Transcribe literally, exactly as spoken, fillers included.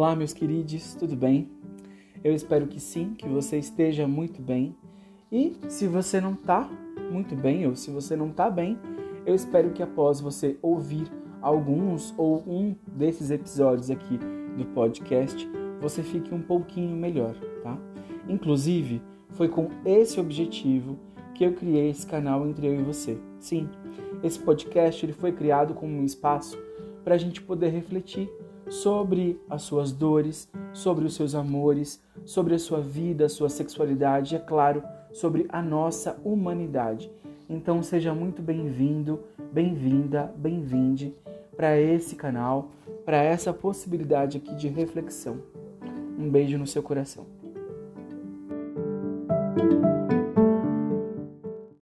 Olá, meus queridos, tudo bem? Eu espero que sim, que você esteja muito bem. E se você não está muito bem ou se você não está bem, eu espero que após você ouvir alguns ou um desses episódios aqui do podcast, você fique um pouquinho melhor, tá? Inclusive, foi com esse objetivo que eu criei esse canal entre eu e você. Sim, esse podcast ele foi criado como um espaço para a gente poder refletir sobre as suas dores, sobre os seus amores, sobre a sua vida, a sua sexualidade e, é claro, sobre a nossa humanidade. Então seja muito bem-vindo, bem-vinda, bem-vinde para esse canal, para essa possibilidade aqui de reflexão. Um beijo no seu coração.